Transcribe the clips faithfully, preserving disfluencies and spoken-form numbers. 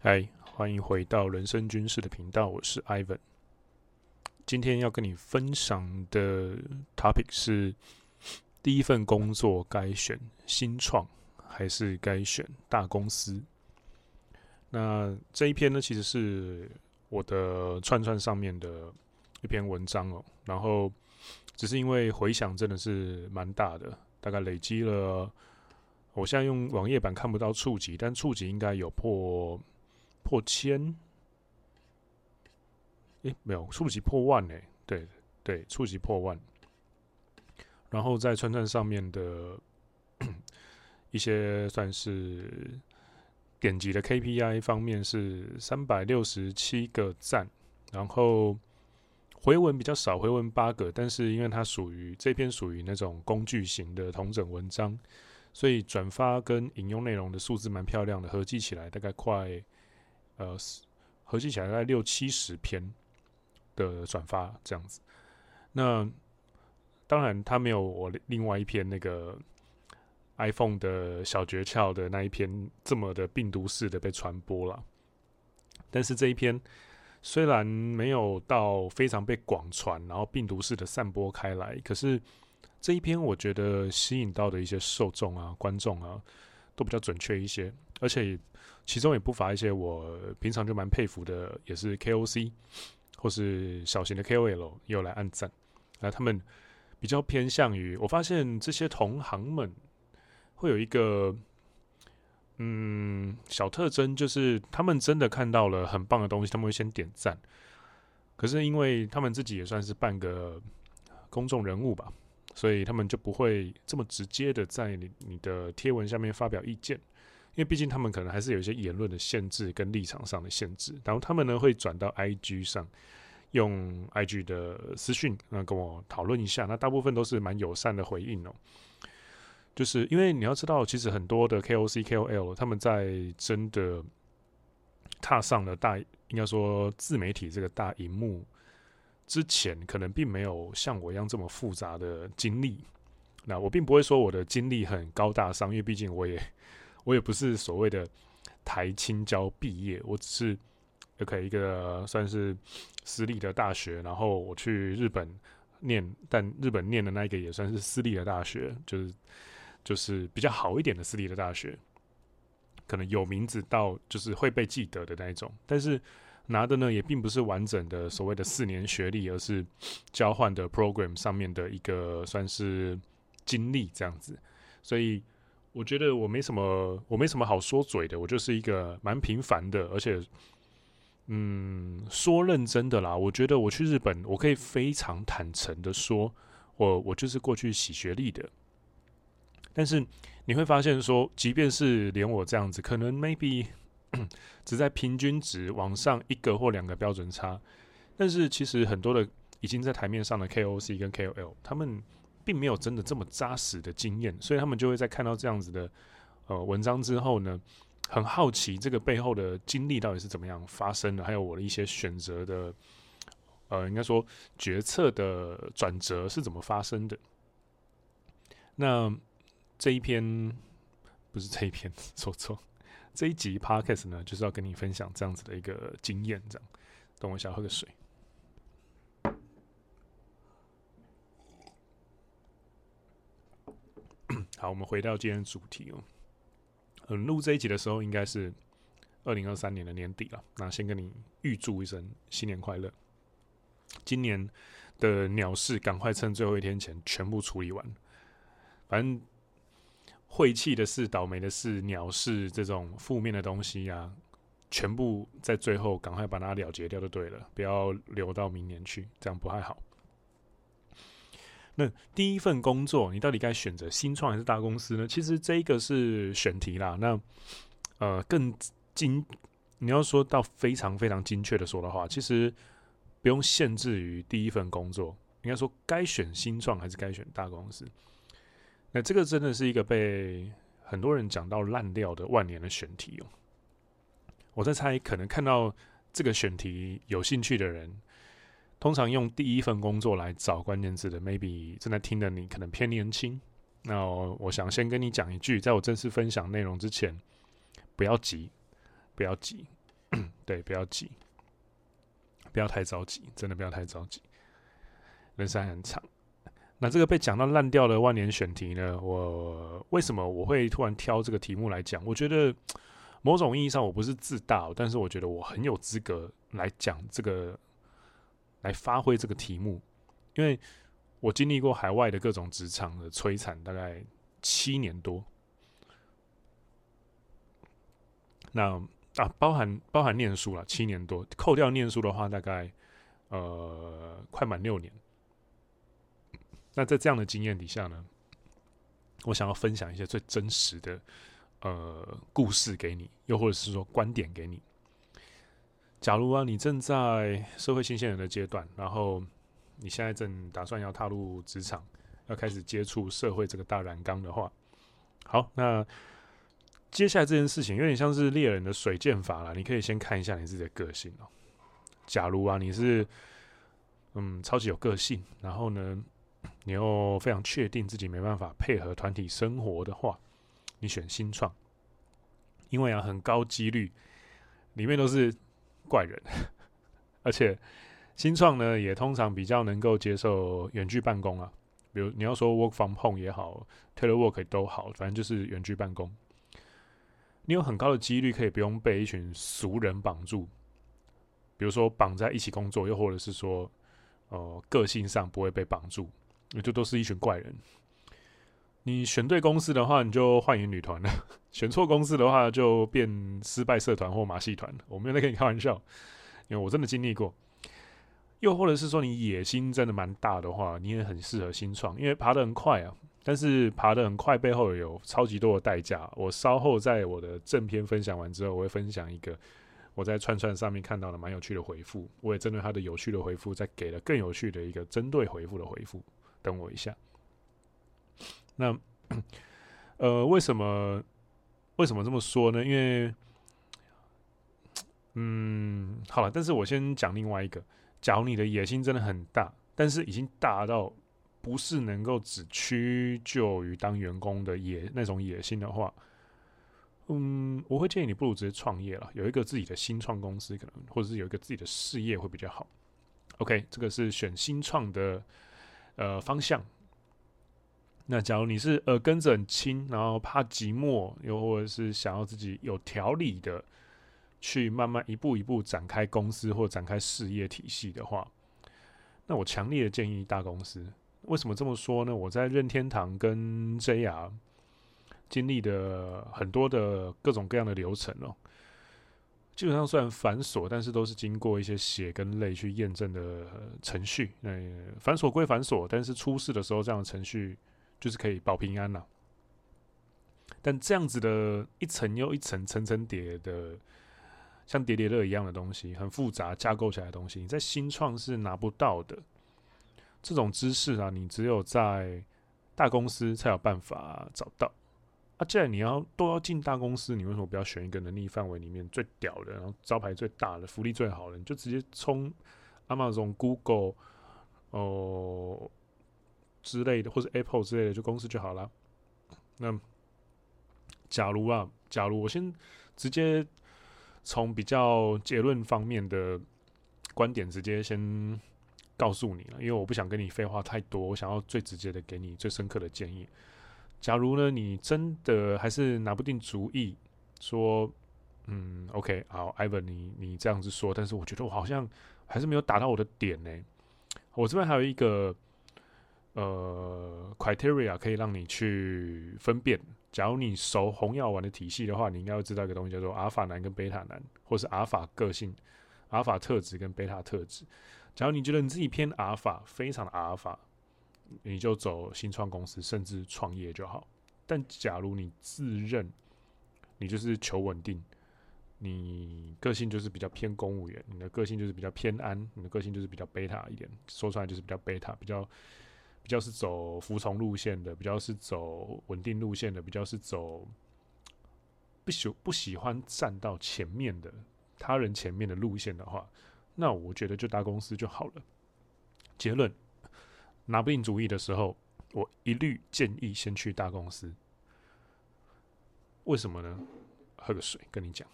嗨，欢迎回到人生军事的频道，我是 Ivan。今天要跟你分享的 topic 是第一份工作该选新创还是该选大公司。那这一篇呢，其实是我的串串上面的一篇文章哦，然后只是因为回响真的是蛮大的，大概累积了，我现在用网页版看不到触及，但触及应该有破破千，诶，没有，触及破万诶，对对，触及破万。然后在串串上面的一些算是点击的 K P I 方面是三百六十七个赞，然后回文比较少，回文八个，但是因为它属于这篇属于那种工具型的统整文章，所以转发跟引用内容的数字蛮漂亮的，合计起来大概快呃合计起来大概六七十篇的转发这样子。那当然它没有我另外一篇那个 iPhone 的小诀窍的那一篇这么的病毒式的被传播啦，但是这一篇虽然没有到非常被广传，然后病毒式的散播开来，可是这一篇我觉得吸引到的一些受众啊、观众啊，都比较准确一些，而且其中也不乏一些我平常就蛮佩服的，也是 K O C 或是小型的 K O L 也有来按赞。那他们比较偏向于，我发现这些同行们会有一个嗯小特征，就是他们真的看到了很棒的东西，他们会先点赞。可是因为他们自己也算是半个公众人物吧，所以他们就不会这么直接的在 你, 你的贴文下面发表意见，因为毕竟他们可能还是有一些言论的限制跟立场上的限制。然后他们呢会转到 I G 上，用 I G 的私讯、呃、跟我讨论一下。那大部分都是蛮友善的回应哦，就是因为你要知道，其实很多的 K O C、K O L 他们在真的踏上了大应该说自媒体这个大荧幕之前，可能并没有像我一样这么复杂的经历。那我并不会说我的经历很高大上，因为毕竟我也我也不是所谓的台清交毕业，我只是 OK 一个算是私立的大学，然后我去日本念，但日本念的那一个也算是私立的大学，就是就是比较好一点的私立的大学，可能有名字到就是会被记得的那一种，但是拿的呢也并不是完整的所谓的四年学历，而是交换的 program 上面的一个算是经历这样子。所以我觉得我没什么我没什么好说嘴的，我就是一个蛮平凡的，而且嗯说认真的啦，我觉得我去日本，我可以非常坦诚的说，我我就是过去洗学历的。但是你会发现说，即便是连我这样子，可能 maybe只在平均值往上一个或两个标准差，但是其实很多的已经在台面上的 K O C 跟 K O L， 他们并没有真的这么扎实的经验，所以他们就会在看到这样子的、呃、文章之后呢，很好奇这个背后的经历到底是怎么样发生的，还有我的一些选择的呃，应该说决策的转折是怎么发生的。那这一篇不是这一篇说错。这一集 podcast 呢，就是要跟你分享这样子的一个经验，这样。等我一下，喝个水。好，我们回到今天的主题哦。嗯，录这一集的时候应该是二零二三年的年底了，那先跟你预祝一声新年快乐。今年的鸟事，赶快趁最后一天前全部处理完。反正。晦气的事、倒霉的事、鸟事这种负面的东西啊，全部在最后赶快把它了结掉就对了，不要留到明年去，这样不太好。那第一份工作，你到底该选择新创还是大公司呢？其实这一个是选题啦。那呃，更精，你要说到非常非常精确的说的话，其实不用限制于第一份工作，应该说该选新创还是该选大公司。那这个真的是一个被很多人讲到烂掉的万年的选题哦。我在猜，可能看到这个选题有兴趣的人，通常用第一份工作来找关键字的 ，maybe 正在听的你可能偏年轻。那我想先跟你讲一句，在我正式分享内容之前，不要急，不要急，对，不要急，不要太着急，真的不要太着急，人生很长。那这个被讲到烂掉的万年选题呢，我为什么我会突然挑这个题目来讲？我觉得某种意义上我不是自大，但是我觉得我很有资格来讲这个，来发挥这个题目，因为我经历过海外的各种职场的摧残，大概七年多。那啊，包含包含念书啦，七年多，扣掉念书的话，大概呃快满六年。那在这样的经验底下呢，我想要分享一些最真实的呃故事给你，又或者是说观点给你。假如啊，你正在社会新鲜人的阶段，然后你现在正打算要踏入职场，要开始接触社会这个大染缸的话，好，那接下来这件事情有点像是猎人的水箭法啦，你可以先看一下你自己的个性哦。假如啊，你是嗯超级有个性，然后呢，你又非常确定自己没办法配合团体生活的话，你选新创，因为啊，很高几率里面都是怪人，而且新创呢也通常比较能够接受远距办公啊，比如你要说 work from home 也好 ，telework 都好，反正就是远距办公。你有很高的几率可以不用被一群俗人绑住，比如说绑在一起工作，又或者是说，呃，个性上不会被绑住。也就都是一群怪人。你选对公司的话，你就幻影女团了；选错公司的话，就变失败社团或马戏团。我没有在跟你开玩笑，因为我真的经历过。又或者是说，你野心真的蛮大的话，你也很适合新创，因为爬得很快啊。但是爬得很快背后有超级多的代价。我稍后在我的正片分享完之后，我会分享一个我在串串上面看到的蛮有趣的回复。我也针对他的有趣的回复，再给了更有趣的一个针对回复的回复。等我一下。那，呃，为什么为什么这么说呢？因为，嗯，好了，但是我先讲另外一个。假如你的野心真的很大，但是已经大到不是能够只屈就于当员工的野那种野心的话，嗯，我会建议你不如直接创业了，有一个自己的新创公司，可能或者是有一个自己的事业会比较好。OK， 这个是选新创的。呃，方向。那假如你是耳根子很轻，然后怕寂寞，又或者是想要自己有条理的去慢慢一步一步展开公司或展开事业体系的话，那我强烈的建议大公司。为什么这么说呢？我在任天堂跟 J R 经历的很多的各种各样的流程哦，基本上虽然繁琐，但是都是经过一些血跟泪去验证的程序。那、呃、繁琐归繁琐，但是出事的时候，这样的程序就是可以保平安啦、啊。但这样子的一层又一层、层层叠的，像叠叠乐一样的东西，很复杂架构起来的东西，你在新创是拿不到的。这种知识啊，你只有在大公司才有办法找到。啊，既然你要都要进大公司，你为什么不要选一个能力范围里面最屌的，然后招牌最大的、福利最好的，你就直接冲 Amazon、Google 哦之类的，或者 Apple 之类的，就公司就好了。那假如啊，假如我先直接从比较结论方面的观点直接先告诉你了，因为我不想跟你废话太多，我想要最直接的给你最深刻的建议。假如呢，你真的还是拿不定主意，说，嗯 ，OK， 好 ，Ivan， 你你这样子说，但是我觉得我好像还是没有打到我的点呢、欸。我这边还有一个呃 criteria 可以让你去分辨。假如你熟红药丸的体系的话，你应该会知道一个东西叫做阿尔法男跟贝塔男，或是阿尔法个性、阿尔法特质跟贝塔特质。假如你觉得你自己偏阿尔法，非常的阿尔法。你就走新创公司，甚至创业就好。但假如你自认你就是求稳定，你个性就是比较偏公务员，你的个性就是比较偏安，你的个性就是比较贝塔一点，说出来就是比较贝塔，比较比较是走服从路线的，比较是走稳定路线的，比较是走不喜不喜欢站到前面的他人前面的路线的话，那我觉得就大公司就好了。结论。拿不定主意的时候，我一律建议先去大公司。为什么呢？喝个水，跟你讲。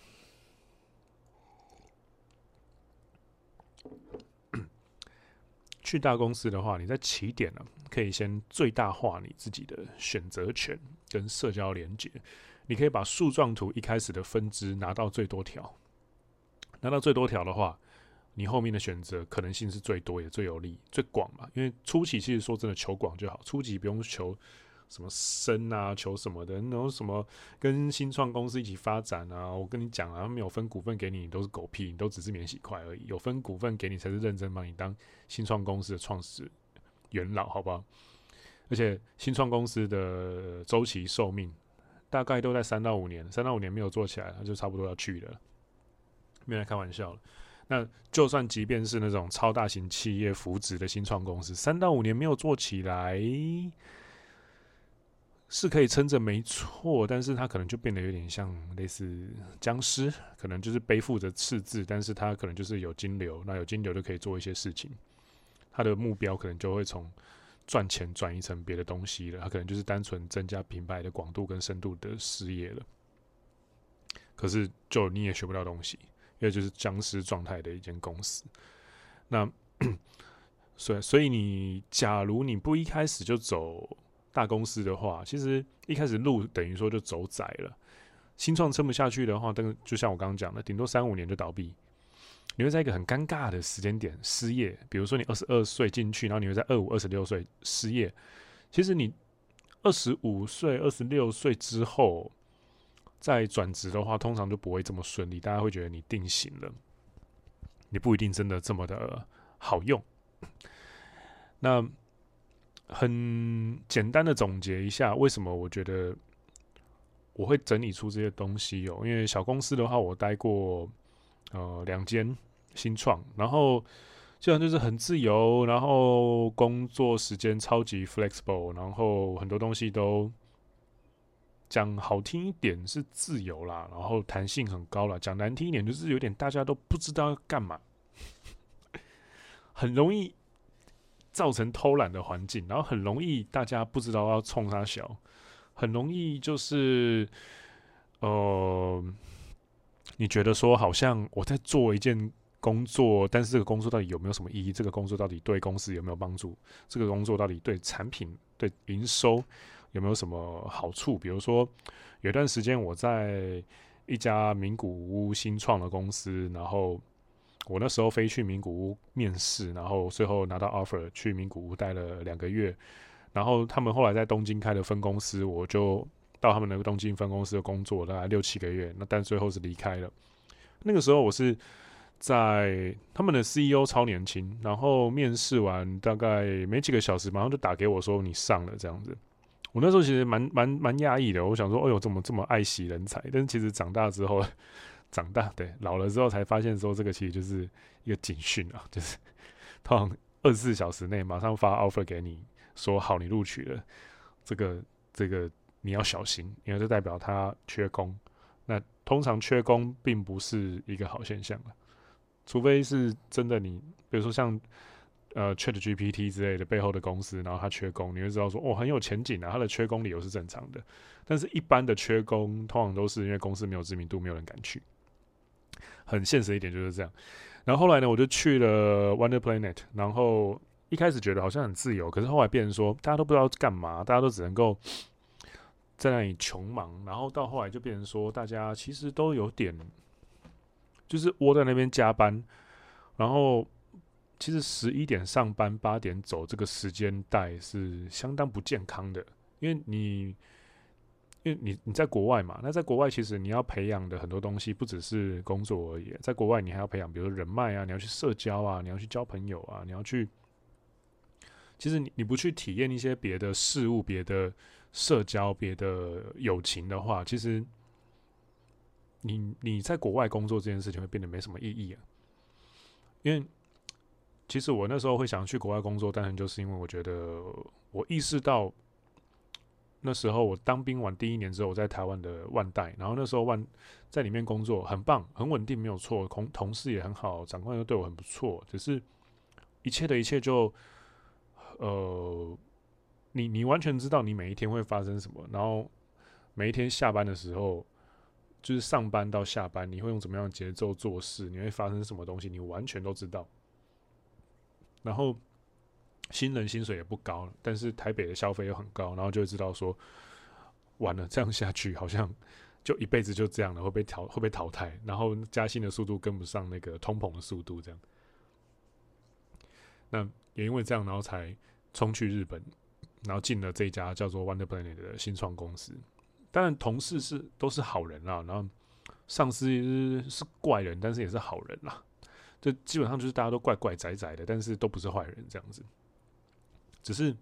去大公司的话，你在起点啊，可以先最大化你自己的选择权跟社交连结。你可以把树状图一开始的分支拿到最多条，拿到最多条的话，你后面的选择可能性是最多也最有利、最广嘛。因为初期其实说真的，求广就好，初期不用求什么深啊，求什么的，然后什么跟新创公司一起发展啊，我跟你讲啊，他们有分股份给你，你都是狗屁，你都只是免洗块而已。有分股份给你才是认真把你当新创公司的创始元老，好不好？而且新创公司的周期寿命大概都在三到五年，三到五年没有做起来，就差不多要去了，没有来开玩笑了。那就算即便是那种超大型企业扶植的新创公司，三到五年没有做起来，是可以撑着没错，但是它可能就变得有点像类似僵尸，可能就是背负着赤字，但是它可能就是有金流，那有金流就可以做一些事情。它的目标可能就会从赚钱转移成别的东西了，它可能就是单纯增加品牌的广度跟深度的事业了。可是就你也学不到东西。因为就是僵尸状态的一间公司，那所以所以你假如你不一开始就走大公司的话，其实一开始路等于说就走窄了。新创撑不下去的话，但就像我刚刚讲的，顶多三五年就倒闭。你会在一个很尴尬的时间点失业，比如说你二十二岁进去，然后你会在二五、二十六岁失业。其实你二十五岁、二十六岁之后。在转职的话，通常就不会这么顺利，大家会觉得你定型了，你不一定真的这么的、呃、好用。那很简单的总结一下，为什么我觉得我会整理出这些东西哦？因为小公司的话，我待过呃两间新创，然后基本上就是很自由，然后工作时间超级 flexible， 然后很多东西都。讲好听一点是自由啦，然后弹性很高啦，讲难听一点就是有点大家都不知道要干嘛，很容易造成偷懒的环境，然后很容易大家不知道要冲啥小，很容易就是呃，你觉得说好像我在做一件工作，但是这个工作到底有没有什么意义？这个工作到底对公司有没有帮助？这个工作到底对产品、对营收？有没有什么好处？比如说，有一段时间我在一家名古屋新创的公司，然后我那时候飞去名古屋面试，然后最后拿到 offer 去名古屋待了两个月，然后他们后来在东京开的分公司，我就到他们的东京分公司的工作大概六七个月，那但最后是离开了。那个时候我是在他们的 C E O 超年轻，然后面试完大概没几个小时，马上就打给我说你上了这样子。我那时候其实蛮蛮蛮讶异的，我想说，哎呦，怎么这么爱惜人才？但是其实长大之后，长大对老了之后才发现，说这个其实就是一个警讯啊，就是通常二十四小时内马上发 offer 给你，说好你录取了，这个这个你要小心，因为这代表他缺工。那通常缺工并不是一个好现象了，除非是真的你，比如说像。呃 ChatGPT 之类的背后的公司，然后他缺工，你会知道说哦很有前景啊，他的缺工理由是正常的，但是一般的缺工通常都是因为公司没有知名度，没有人敢去，很现实一点就是这样。然后后来呢，我就去了 WonderPlanet， 然后一开始觉得好像很自由，可是后来变成说大家都不知道干嘛，大家都只能够在那里穷忙，然后到后来就变成说大家其实都有点就是窝在那边加班，然后。其实十一点上班，八点走，这个时间带是相当不健康的，因为你，因为你你在国外嘛，那在国外其实你要培养的很多东西，不只是工作而已，在国外你还要培养，比如说人脉啊，你要去社交啊，你要去交朋友啊，你要去，其实你你不去体验一些别的事物、别的社交、别的友情的话，其实你你在国外工作这件事情会变得没什么意义啊，因为。其实我那时候会想去国外工作，当然就是因为我觉得我意识到那时候我当兵完第一年之后，我在台湾的万代，然后那时候万在里面工作很棒，很稳定，没有错，同同事也很好，长官又对我很不错，只是一切的一切就呃，你你完全知道你每一天会发生什么，然后每一天下班的时候。就是上班到下班，你会用怎么样的节奏做事？你会发生什么东西？你完全都知道。然后新人薪水也不高，但是台北的消费又很高，然后就会知道说，完了，这样下去好像就一辈子就这样了，会被淘会被淘汰，然后加薪的速度跟不上那个通膨的速度，这样。那也因为这样，然后才冲去日本，然后进了这一家叫做 WonderPlanet 的新创公司。当然，同事是都是好人啦，然后上司是怪人，但是也是好人啦。就基本上就是大家都怪怪宅宅的，但是都不是坏人这样子。只是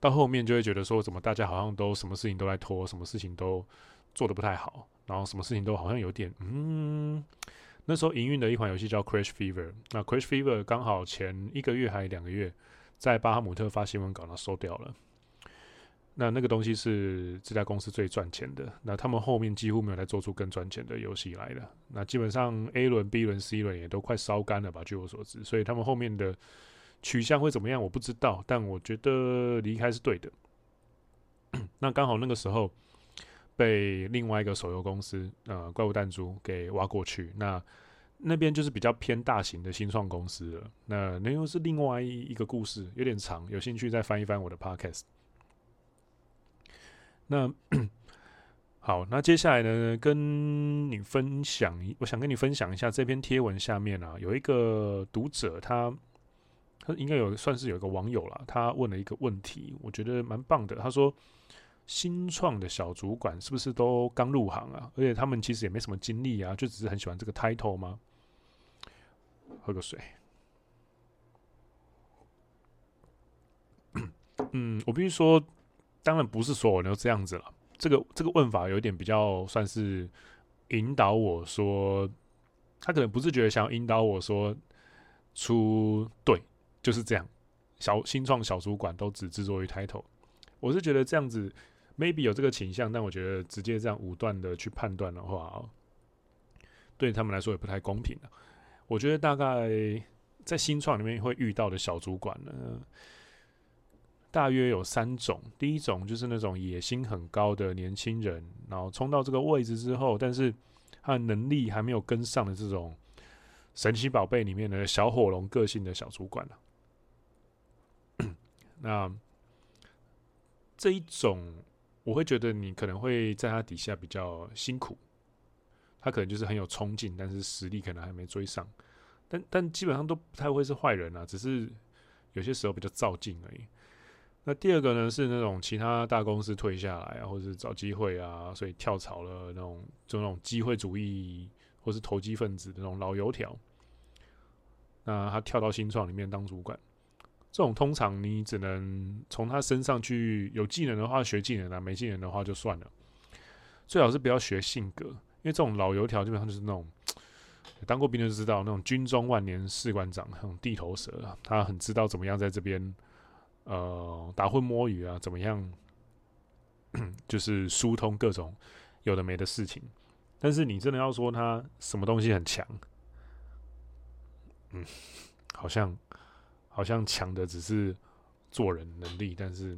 到后面就会觉得说，怎么大家好像都什么事情都在拖，什么事情都做得不太好，然后什么事情都好像有点嗯。那时候营运的一款游戏叫 Crash Fever， 那 Crash Fever 刚好前一个月还两个月在巴哈姆特发新闻稿，然后收掉了。那那个东西是这家公司最赚钱的，那他们后面几乎没有再做出更赚钱的游戏来了。那基本上 A 轮、B 轮、C 轮也都快烧干了吧，据我所知。所以他们后面的取向会怎么样，我不知道，但我觉得离开是对的。那刚好那个时候被另外一个手游公司，呃，怪物弹珠给挖过去。那那边就是比较偏大型的新创公司了。那那又是另外一个故事，有点长，有兴趣再翻一翻我的 podcast。那好，那接下来呢，跟你分享，我想跟你分享一下这篇贴文下面啊，有一个读者他，他应该有算是有一个网友啦，他问了一个问题，我觉得蛮棒的。他说，新创的小主管是不是都刚入行啊？而且他们其实也没什么经历啊，就只是很喜欢这个 title 吗？喝个水。嗯，我必须说。当然不是所有人都这样子了，这个这个问法有点比较算是引导我说，他可能不自觉想要引导我说出对就是这样，小新创小主管都只执着于title。我是觉得这样子 maybe 有这个倾向，但我觉得直接这样武断的去判断的话、哦，对他们来说也不太公平、啊、我觉得大概在新创里面会遇到的小主管呢，大约有三种。第一种就是那种野心很高的年轻人，然后冲到这个位置之后，但是他的能力还没有跟上的这种神奇宝贝里面的小火龙个性的小主管、啊、那这一种，我会觉得你可能会在他底下比较辛苦，他可能就是很有冲劲，但是实力可能还没追上，但但基本上都不太会是坏人啊，只是有些时候比较躁进而已。那第二个呢，是那种其他大公司退下来啊，或是找机会啊，所以跳槽了那种，就那种机会主义或是投机分子的那种老油条。那他跳到新创里面当主管，这种通常你只能从他身上去，有技能的话学技能啊，没技能的话就算了。最好是不要学性格，因为这种老油条基本上就是那种当过兵就知道，那种军中万年士官长，那种地头蛇，他很知道怎么样在这边。呃，打混摸鱼啊，怎么样？就是疏通各种有的没的事情。但是你真的要说他什么东西很强，嗯，好像好像强的只是做人能力，但是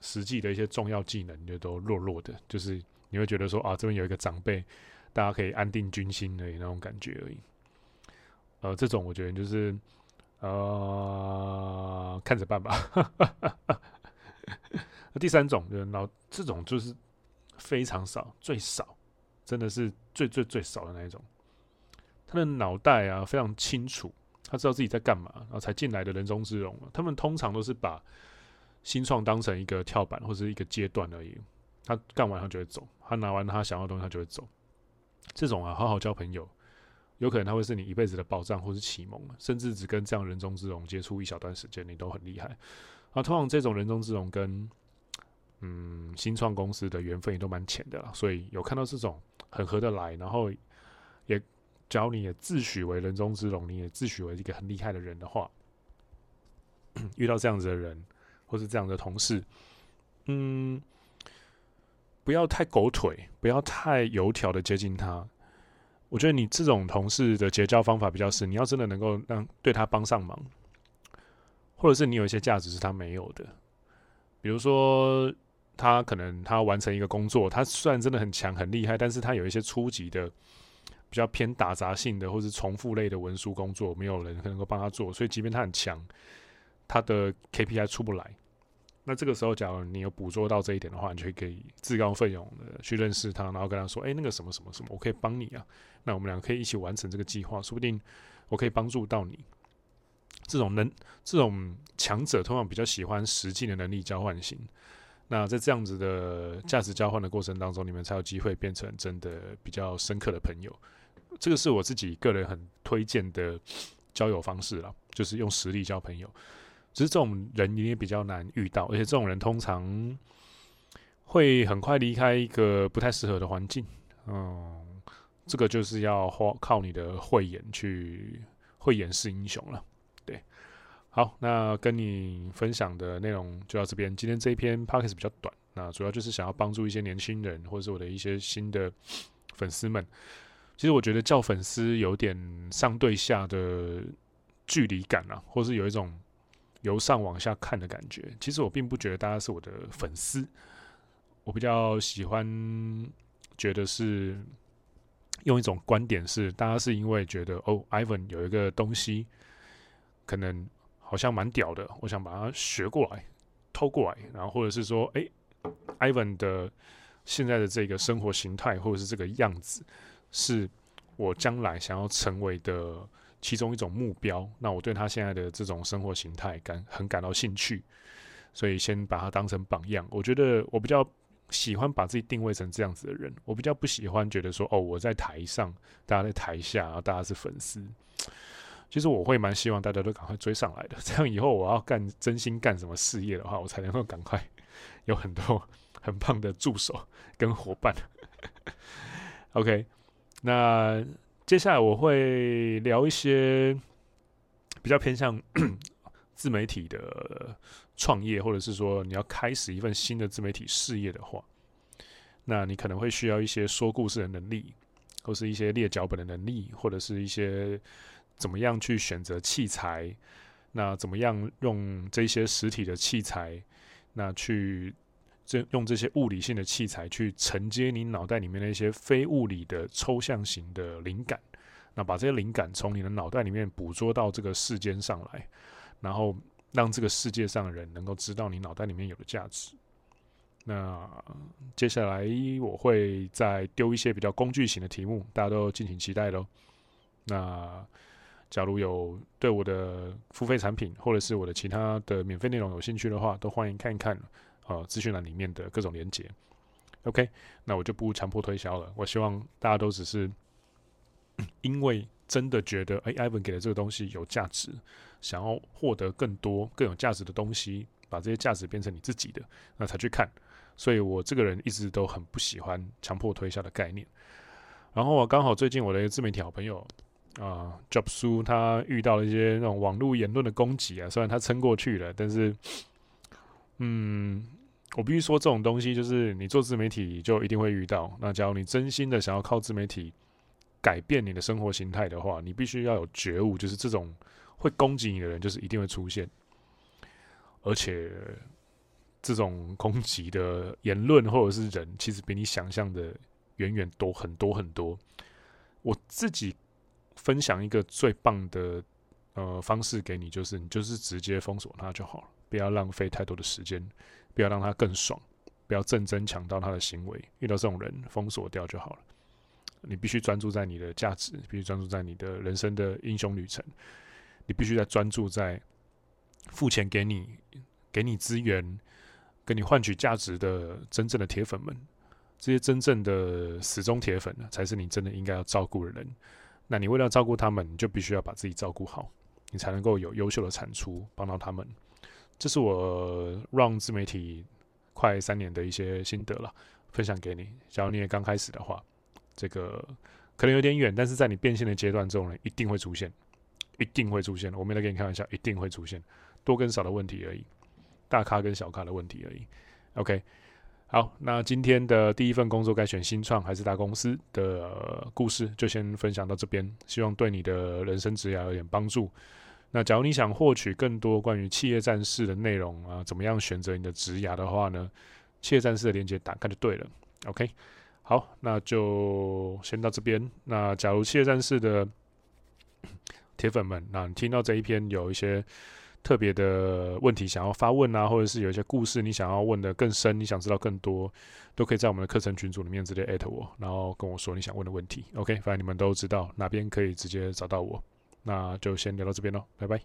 实际的一些重要技能就都弱弱的，就是你会觉得说啊，这边有一个长辈，大家可以安定军心而已那种感觉而已。呃，这种我觉得就是。呃，看着办吧。第三种就是老，这种就是非常少，最少，真的是最最最少的那一种。他的脑袋啊非常清楚，他知道自己在干嘛，然后才进来的人中之龙。他们通常都是把新创当成一个跳板或是一个阶段而已。他干完他就会走，他拿完他想要的东西他就会走。这种啊，好好交朋友。有可能他会是你一辈子的保障，或是启蒙，甚至只跟这样人中之龙接触一小段时间，你都很厉害。啊，通常这种人中之龙跟嗯新创公司的缘分也都蛮浅的啦，所以有看到这种很合得来，然后也只要你也自诩为人中之龙，你也自诩为一个很厉害的人的话，遇到这样子的人或是这样的同事，嗯，不要太狗腿，不要太油条的接近他。我觉得你这种同事的结交方法比较是，你要真的能够让对他帮上忙，或者是你有一些价值是他没有的，比如说他可能他完成一个工作，他虽然真的很强很厉害，但是他有一些初级的比较偏打杂性的或是重复类的文书工作，没有人能够帮他做，所以即便他很强，他的 K P I 出不来。那这个时候假如你有捕捉到这一点的话，你就可以自告奋勇的去认识他，然后跟他说，哎、欸，那个什么什么什么我可以帮你啊，那我们两个可以一起完成这个计划，说不定我可以帮助到你。这种能这种强者通常比较喜欢实际的能力交换型，那在这样子的价值交换的过程当中，你们才有机会变成真的比较深刻的朋友。这个是我自己个人很推荐的交友方式啦，就是用实力交朋友。只是这种人你也比较难遇到，而且这种人通常会很快离开一个不太适合的环境。嗯，这个就是要靠你的慧眼去慧眼识英雄了。对，好，那跟你分享的内容就到这边。今天这一篇 podcast 比较短，那主要就是想要帮助一些年轻人，或者是我的一些新的粉丝们。其实我觉得叫粉丝有点上对下的距离感啊，或是有一种由上往下看的感觉。其实我并不觉得大家是我的粉丝，我比较喜欢觉得是用一种观点是，大家是因为觉得哦 ，Ivan 有一个东西可能好像蛮屌的，我想把它学过来、偷过来，然后或者是说，哎、欸、，Ivan 的现在的这个生活形态或者是这个样子，是我将来想要成为的其中一种目标，那我对他现在的这种生活形态感很感到兴趣，所以先把他当成榜样。我觉得我比较喜欢把自己定位成这样子的人，我比较不喜欢觉得说哦我在台上，大家在台下，然后大家是粉丝。其实我会蛮希望大家都赶快追上来的，这样以后我要干真心干什么事业的话，我才能够赶快有很多很棒的助手跟伙伴。OK， 那接下来我会聊一些比较偏向自媒体的创业，或者是说你要开始一份新的自媒体事业的话，那你可能会需要一些说故事的能力，或是一些列脚本的能力，或者是一些怎么样去选择器材，那怎么样用这些实体的器材，那去用这些物理性的器材去承接你脑袋里面的一些非物理的抽象型的灵感，那把这些灵感从你的脑袋里面捕捉到这个世间上来，然后让这个世界上的人能够知道你脑袋里面有的价值。那接下来我会再丢一些比较工具型的题目，大家都敬请期待咯。那假如有对我的付费产品或者是我的其他的免费内容有兴趣的话，都欢迎看一看呃，资讯栏里面的各种连结。OK， 那我就不强迫推销了。我希望大家都只是因为真的觉得，哎、欸、，Ivan 给的这个东西有价值，想要获得更多更有价值的东西，把这些价值变成你自己的，那才去看。所以我这个人一直都很不喜欢强迫推销的概念。然后我刚好最近我的自媒体好朋友啊、呃、，JobSu 他遇到了一些那种网络言论的攻击啊，虽然他撑过去了，但是。嗯，我必须说这种东西就是你做自媒体就一定会遇到。那假如你真心的想要靠自媒体改变你的生活形态的话，你必须要有觉悟，就是这种会攻击你的人就是一定会出现，而且这种攻击的言论或者是人其实比你想象的远远多很多很多。我自己分享一个最棒的呃方式给你，就是你就是直接封锁他就好了，不要浪费太多的时间，不要让他更爽，不要正增强到他的行为。遇到这种人，封锁掉就好了。你必须专注在你的价值，必须专注在你的人生的英雄旅程。你必须在专注在付钱给你、给你资源、跟你换取价值的真正的铁粉们，这些真正的死忠铁粉才是你真的应该要照顾的人。那你为了照顾他们，你就必须要把自己照顾好，你才能够有优秀的产出，帮到他们。这是我让自媒体快三年的一些心得了，分享给你。假如你也刚开始的话，这个可能有点远，但是在你变现的阶段，这种人一定会出现，一定会出现。我没在跟你开玩笑，一定会出现，多跟少的问题而已，大咖跟小咖的问题而已。OK， 好，那今天的第一份工作该选新创还是大公司的故事，就先分享到这边，希望对你的人生职涯有点帮助。那假如你想获取更多关于企业战士的内容啊，怎么样选择你的职涯的话呢？企业战士的连结打开就对了。OK，好，那就先到这边。那假如企业战士的铁粉们，那你听到这一篇有一些特别的问题想要发问啊，或者是有一些故事你想要问的更深，你想知道更多，都可以在我们的课程群组里面直接 at 我，然后跟我说你想问的问题。OK， 反正你们都知道哪边可以直接找到我。那就先聊到这边咯，拜拜。